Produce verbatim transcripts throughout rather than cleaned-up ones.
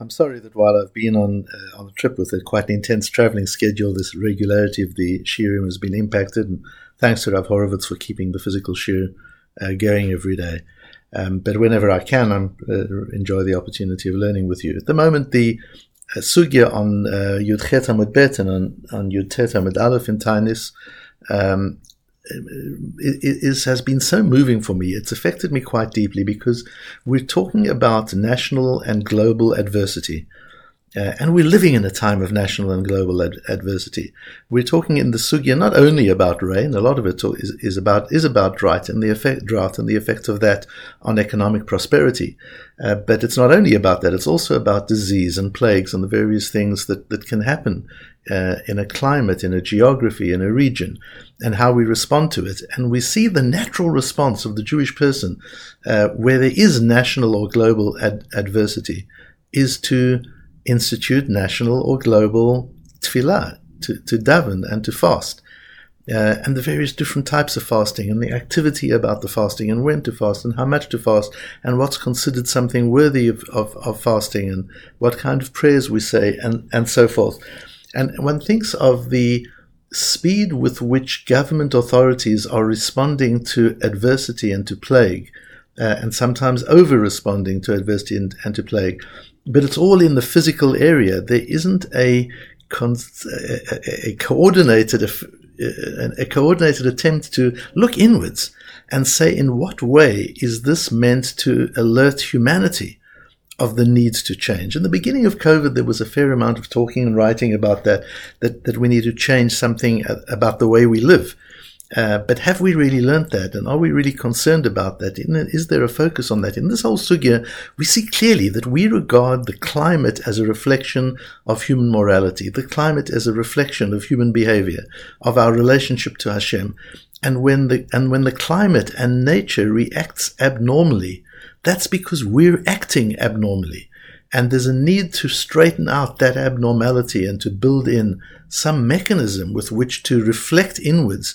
I'm sorry that while I've been on uh, on a trip with a quite an intense travelling schedule, this regularity of the shiurim has been impacted, and thanks to Rav Horovitz for keeping the physical shiur uh, going every day. Um, but whenever I can, I uh, enjoy the opportunity of learning with you. At the moment, the uh, sugya on uh, Yud Chetamud Bet and on, on Yud Chetamud Aleph in Tainis um, is, has been so moving for me. It's affected me quite deeply because we're talking about national and global adversity. Uh, and we're living in a time of national and global ad- adversity. We're talking in the sugya not only about rain; a lot of it is, is about is about drought and the effect drought and the effect of that on economic prosperity. Uh, but it's not only about that; it's also about disease and plagues and the various things that that can happen uh, in a climate, in a geography, in a region, and how we respond to it. And we see the natural response of the Jewish person uh, where there is national or global ad- adversity is to institute national or global tefillah, to, to daven and to fast, uh, and the various different types of fasting and the activity about the fasting and when to fast and how much to fast and what's considered something worthy of, of, of fasting and what kind of prayers we say and, and so forth. And one thinks of the speed with which government authorities are responding to adversity and to plague, uh, and sometimes over-responding to adversity and, and to plague. But it's all in the physical area. There isn't a a, a coordinated a, a coordinated attempt to look inwards and say, in what way is this meant to alert humanity of the need to change? In the beginning of COVID, there was a fair amount of talking and writing about that, that, that we need to change something about the way we live. Uh, but have we really learned that? And are we really concerned about that? Is there a focus on that? In this whole sugya, we see clearly that we regard the climate as a reflection of human morality, the climate as a reflection of human behavior, of our relationship to Hashem. And when the, and when the climate and nature reacts abnormally, that's because we're acting abnormally. And there's a need to straighten out that abnormality and to build in some mechanism with which to reflect inwards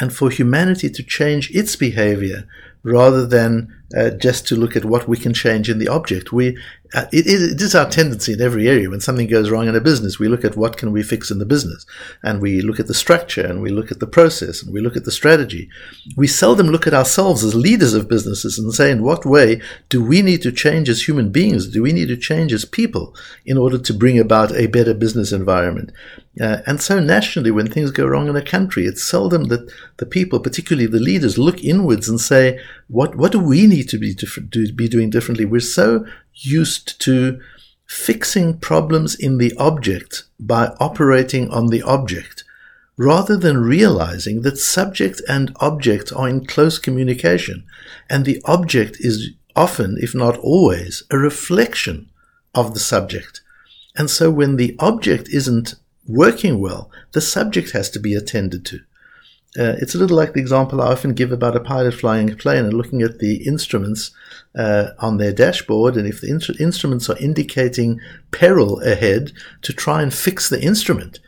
and for humanity to change its behavior rather than uh, just to look at what we can change in the object. We, uh, it, it is our tendency in every area. When something goes wrong in a business, we look at what can we fix in the business. And we look at the structure, and we look at the process, and we look at the strategy. We seldom look at ourselves as leaders of businesses and say, in what way do we need to change as human beings? Do we need to change as people in order to bring about a better business environment? Uh, and so nationally, when things go wrong in a country, it's seldom that the people, particularly the leaders, look inwards and say, What what do we need to be diff- to be doing differently? We're so used to fixing problems in the object by operating on the object, rather than realizing that subject and object are in close communication, and the object is often, if not always, a reflection of the subject. And so when the object isn't working well, the subject has to be attended to. Uh, it's a little like the example I often give about a pilot flying a plane and looking at the instruments uh, on their dashboard, and if the in- instruments are indicating peril ahead, to try and fix the instrument.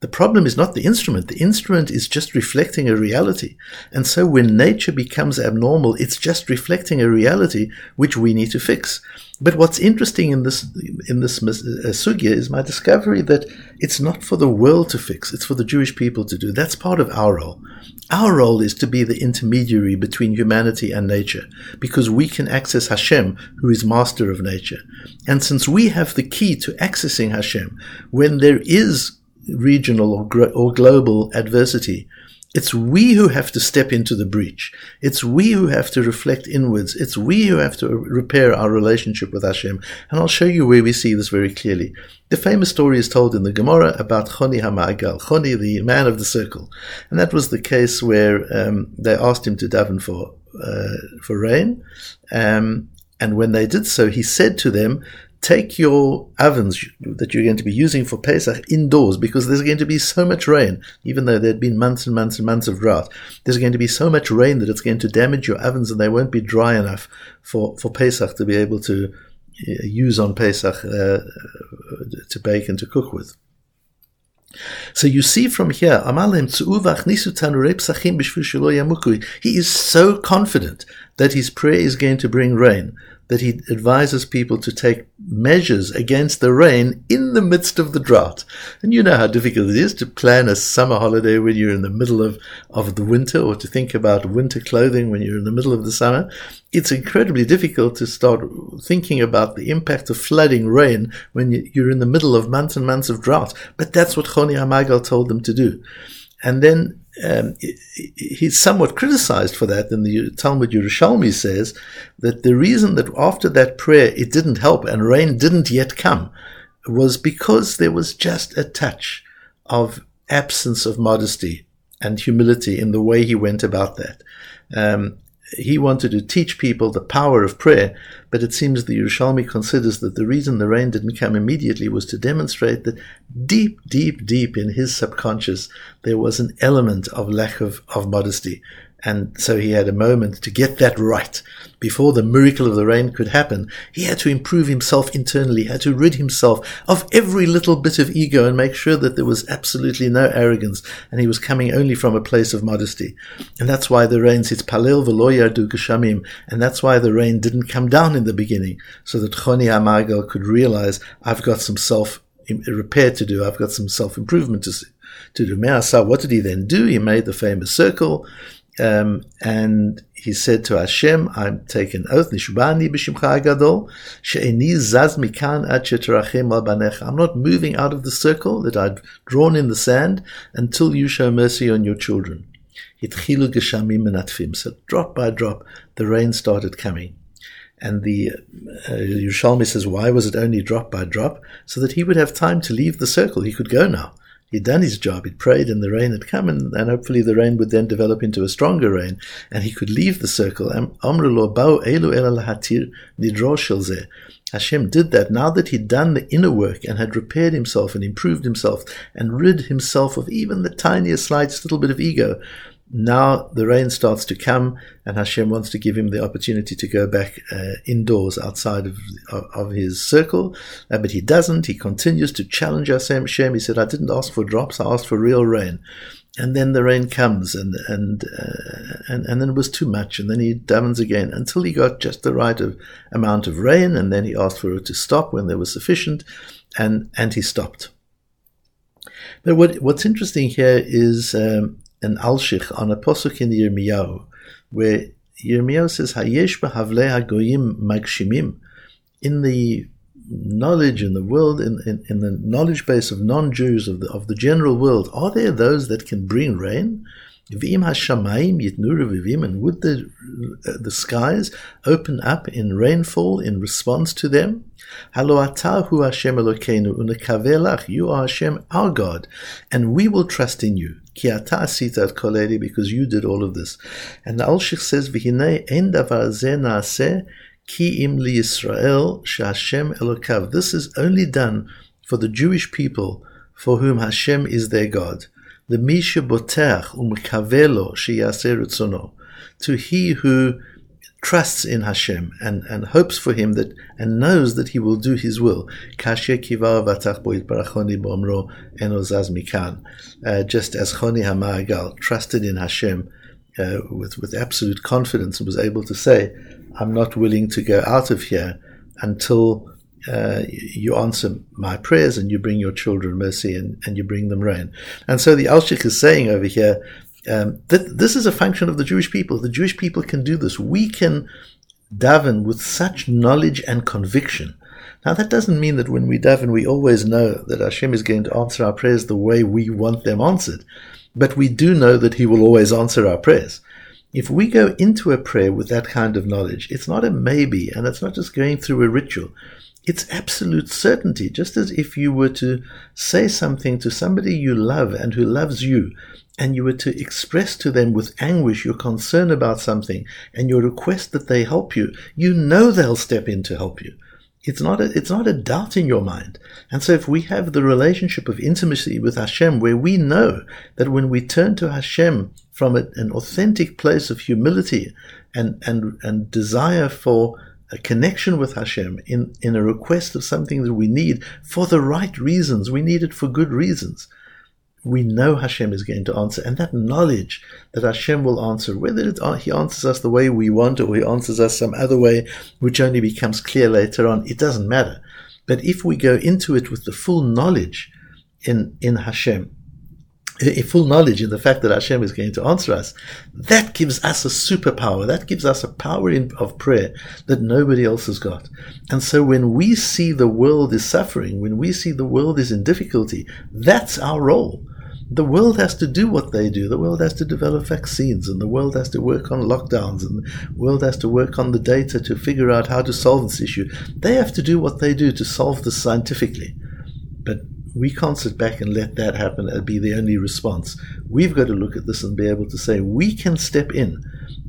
The problem is not the instrument. The instrument is just reflecting a reality. And so when nature becomes abnormal, it's just reflecting a reality which we need to fix. But what's interesting in this in this uh, sugya is my discovery that it's not for the world to fix. It's for the Jewish people to do. That's part of our role. Our role is to be the intermediary between humanity and nature, because we can access Hashem, who is master of nature. And since we have the key to accessing Hashem, when there is regional or, gro- or global adversity, it's we who have to step into the breach. It's we who have to reflect inwards. It's we who have to repair our relationship with Hashem. And I'll show you where we see this very clearly. The famous story is told in the Gemara about Choni HaMa'agal, Choni, the man of the circle. And that was the case where um, they asked him to daven for uh, for rain. Um, and when they did so, he said to them, take your ovens that you're going to be using for Pesach indoors, because there's going to be so much rain, even though there'd been months and months and months of drought. There's going to be so much rain that it's going to damage your ovens, and they won't be dry enough for, for Pesach to be able to use on Pesach uh, to bake and to cook with. So you see from here, he is so confident that his prayer is going to bring rain that he advises people to take measures against the rain in the midst of the drought. And you know how difficult it is to plan a summer holiday when you're in the middle of, of the winter, or to think about winter clothing when you're in the middle of the summer. It's incredibly difficult to start thinking about the impact of flooding rain when you're in the middle of months and months of drought. But that's what Choni HaMa'agal told them to do. And then um, he's somewhat criticized for that. And the Talmud Yerushalmi says that the reason that after that prayer it didn't help and rain didn't yet come was because there was just a touch of absence of modesty and humility in the way he went about that. Um, he wanted to teach people the power of prayer, but it seems the Yerushalmi considers that the reason the rain didn't come immediately was to demonstrate that deep, deep, deep in his subconscious, there was an element of lack of, of modesty. And so he had a moment to get that right. Before the miracle of the rain could happen, he had to improve himself internally, had to rid himself of every little bit of ego and make sure that there was absolutely no arrogance, and he was coming only from a place of modesty. And that's why the rain says, Palel Valoyadu Gushamim, and that's why the rain didn't come down in the beginning, so that Choni HaMa'agal could realize, I've got some self-repair to do, I've got some self-improvement to, to do. Me'asa, what did he then do? He made the famous circle, Um, and he said to Hashem, I'm taking oath, Nishba'ani b'shimcha hagadol, she'eni zaz mikan ad sheterachem al banecha. I'm not moving out of the circle that I've drawn in the sand until you show mercy on your children. Hitchilu geshamim menatfim. So drop by drop, the rain started coming. And the uh, Yerushalmi says, why was it only drop by drop? So that he would have time to leave the circle. He could go now. He'd done his job, he'd prayed, and the rain had come, and, and hopefully the rain would then develop into a stronger rain, and he could leave the circle. Amrul Bau Elu El Hatir Nidroshilze. Hashem did that. Now that he'd done the inner work and had repaired himself and improved himself and rid himself of even the tiniest, slightest little bit of ego, now the rain starts to come, and Hashem wants to give him the opportunity to go back uh, indoors, outside of, of, of his circle. Uh, but he doesn't. He continues to challenge Hashem. He said, I didn't ask for drops. I asked for real rain. And then the rain comes, and and uh, and, and then it was too much. And then he davens again until he got just the right of, amount of rain. And then he asked for it to stop when there was sufficient, and, and he stopped. But what what's interesting here is... Um, an Alshich on a posuk in Yirmiyahu, where Yirmiyahu says, Hayesh ba'havle ha'goim ma'kshimim. In the knowledge in the world, in, in, in the knowledge base of non-Jews, of the, of the general world, are there those that can bring rain? V'im ha'shamayim yitnu revivim, and would the, uh, the skies open up in rainfall in response to them? Halo atah hu Hashem Elokeinu unekavelach, you are Hashem, our God, and we will trust in you. Ki atah asita et kol eli, because you did all of this. And the Alshich says, V'hinei ein davar ze naaseh ki im li Yisrael sheHashem Elokav. This is only done for the Jewish people, for whom Hashem is their God. The Misha botach um Kavelo sheyaseh ritzono, to he who trusts in Hashem and, and hopes for him that and knows that he will do his will. Kasher kiva parachoni bomro eno zazmikan. Just as Choni HaMa'agal trusted in Hashem uh, with with absolute confidence and was able to say, "I'm not willing to go out of here until." Uh, you answer my prayers and you bring your children mercy and, and you bring them rain. And so the Alshich is saying over here um, that this is a function of the Jewish people. The Jewish people can do this. We can daven with such knowledge and conviction. Now that doesn't mean that when we daven we always know that Hashem is going to answer our prayers the way we want them answered. But we do know that He will always answer our prayers. If we go into a prayer with that kind of knowledge, it's not a maybe and it's not just going through a ritual. It's absolute certainty, just as if you were to say something to somebody you love and who loves you, and you were to express to them with anguish your concern about something and your request that they help you, you know they'll step in to help you. It's not a, it's not a doubt in your mind. And so if we have the relationship of intimacy with Hashem, where we know that when we turn to Hashem from a, an authentic place of humility and, and, and desire for a connection with Hashem in, in a request of something that we need for the right reasons. We need it for good reasons. we know Hashem is going to answer, and that knowledge that Hashem will answer, whether it, He answers us the way we want or He answers us some other way, which only becomes clear later on, it doesn't matter. But if we go into it with the full knowledge in, in Hashem, a full knowledge in the fact that Hashem is going to answer us, that gives us a superpower. That gives us a power in, of prayer that nobody else has got. And so when we see the world is suffering, when we see the world is in difficulty, that's our role. The world has to do what they do. The world has to develop vaccines, and the world has to work on lockdowns, and the world has to work on the data to figure out how to solve this issue. They have to do what they do to solve this scientifically. But we can't sit back and let that happen and be the only response. We've got to look at this and be able to say we can step in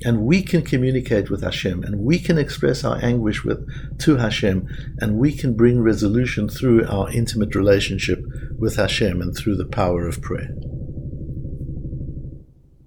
and we can communicate with Hashem and we can express our anguish with to Hashem and we can bring resolution through our intimate relationship with Hashem and through the power of prayer.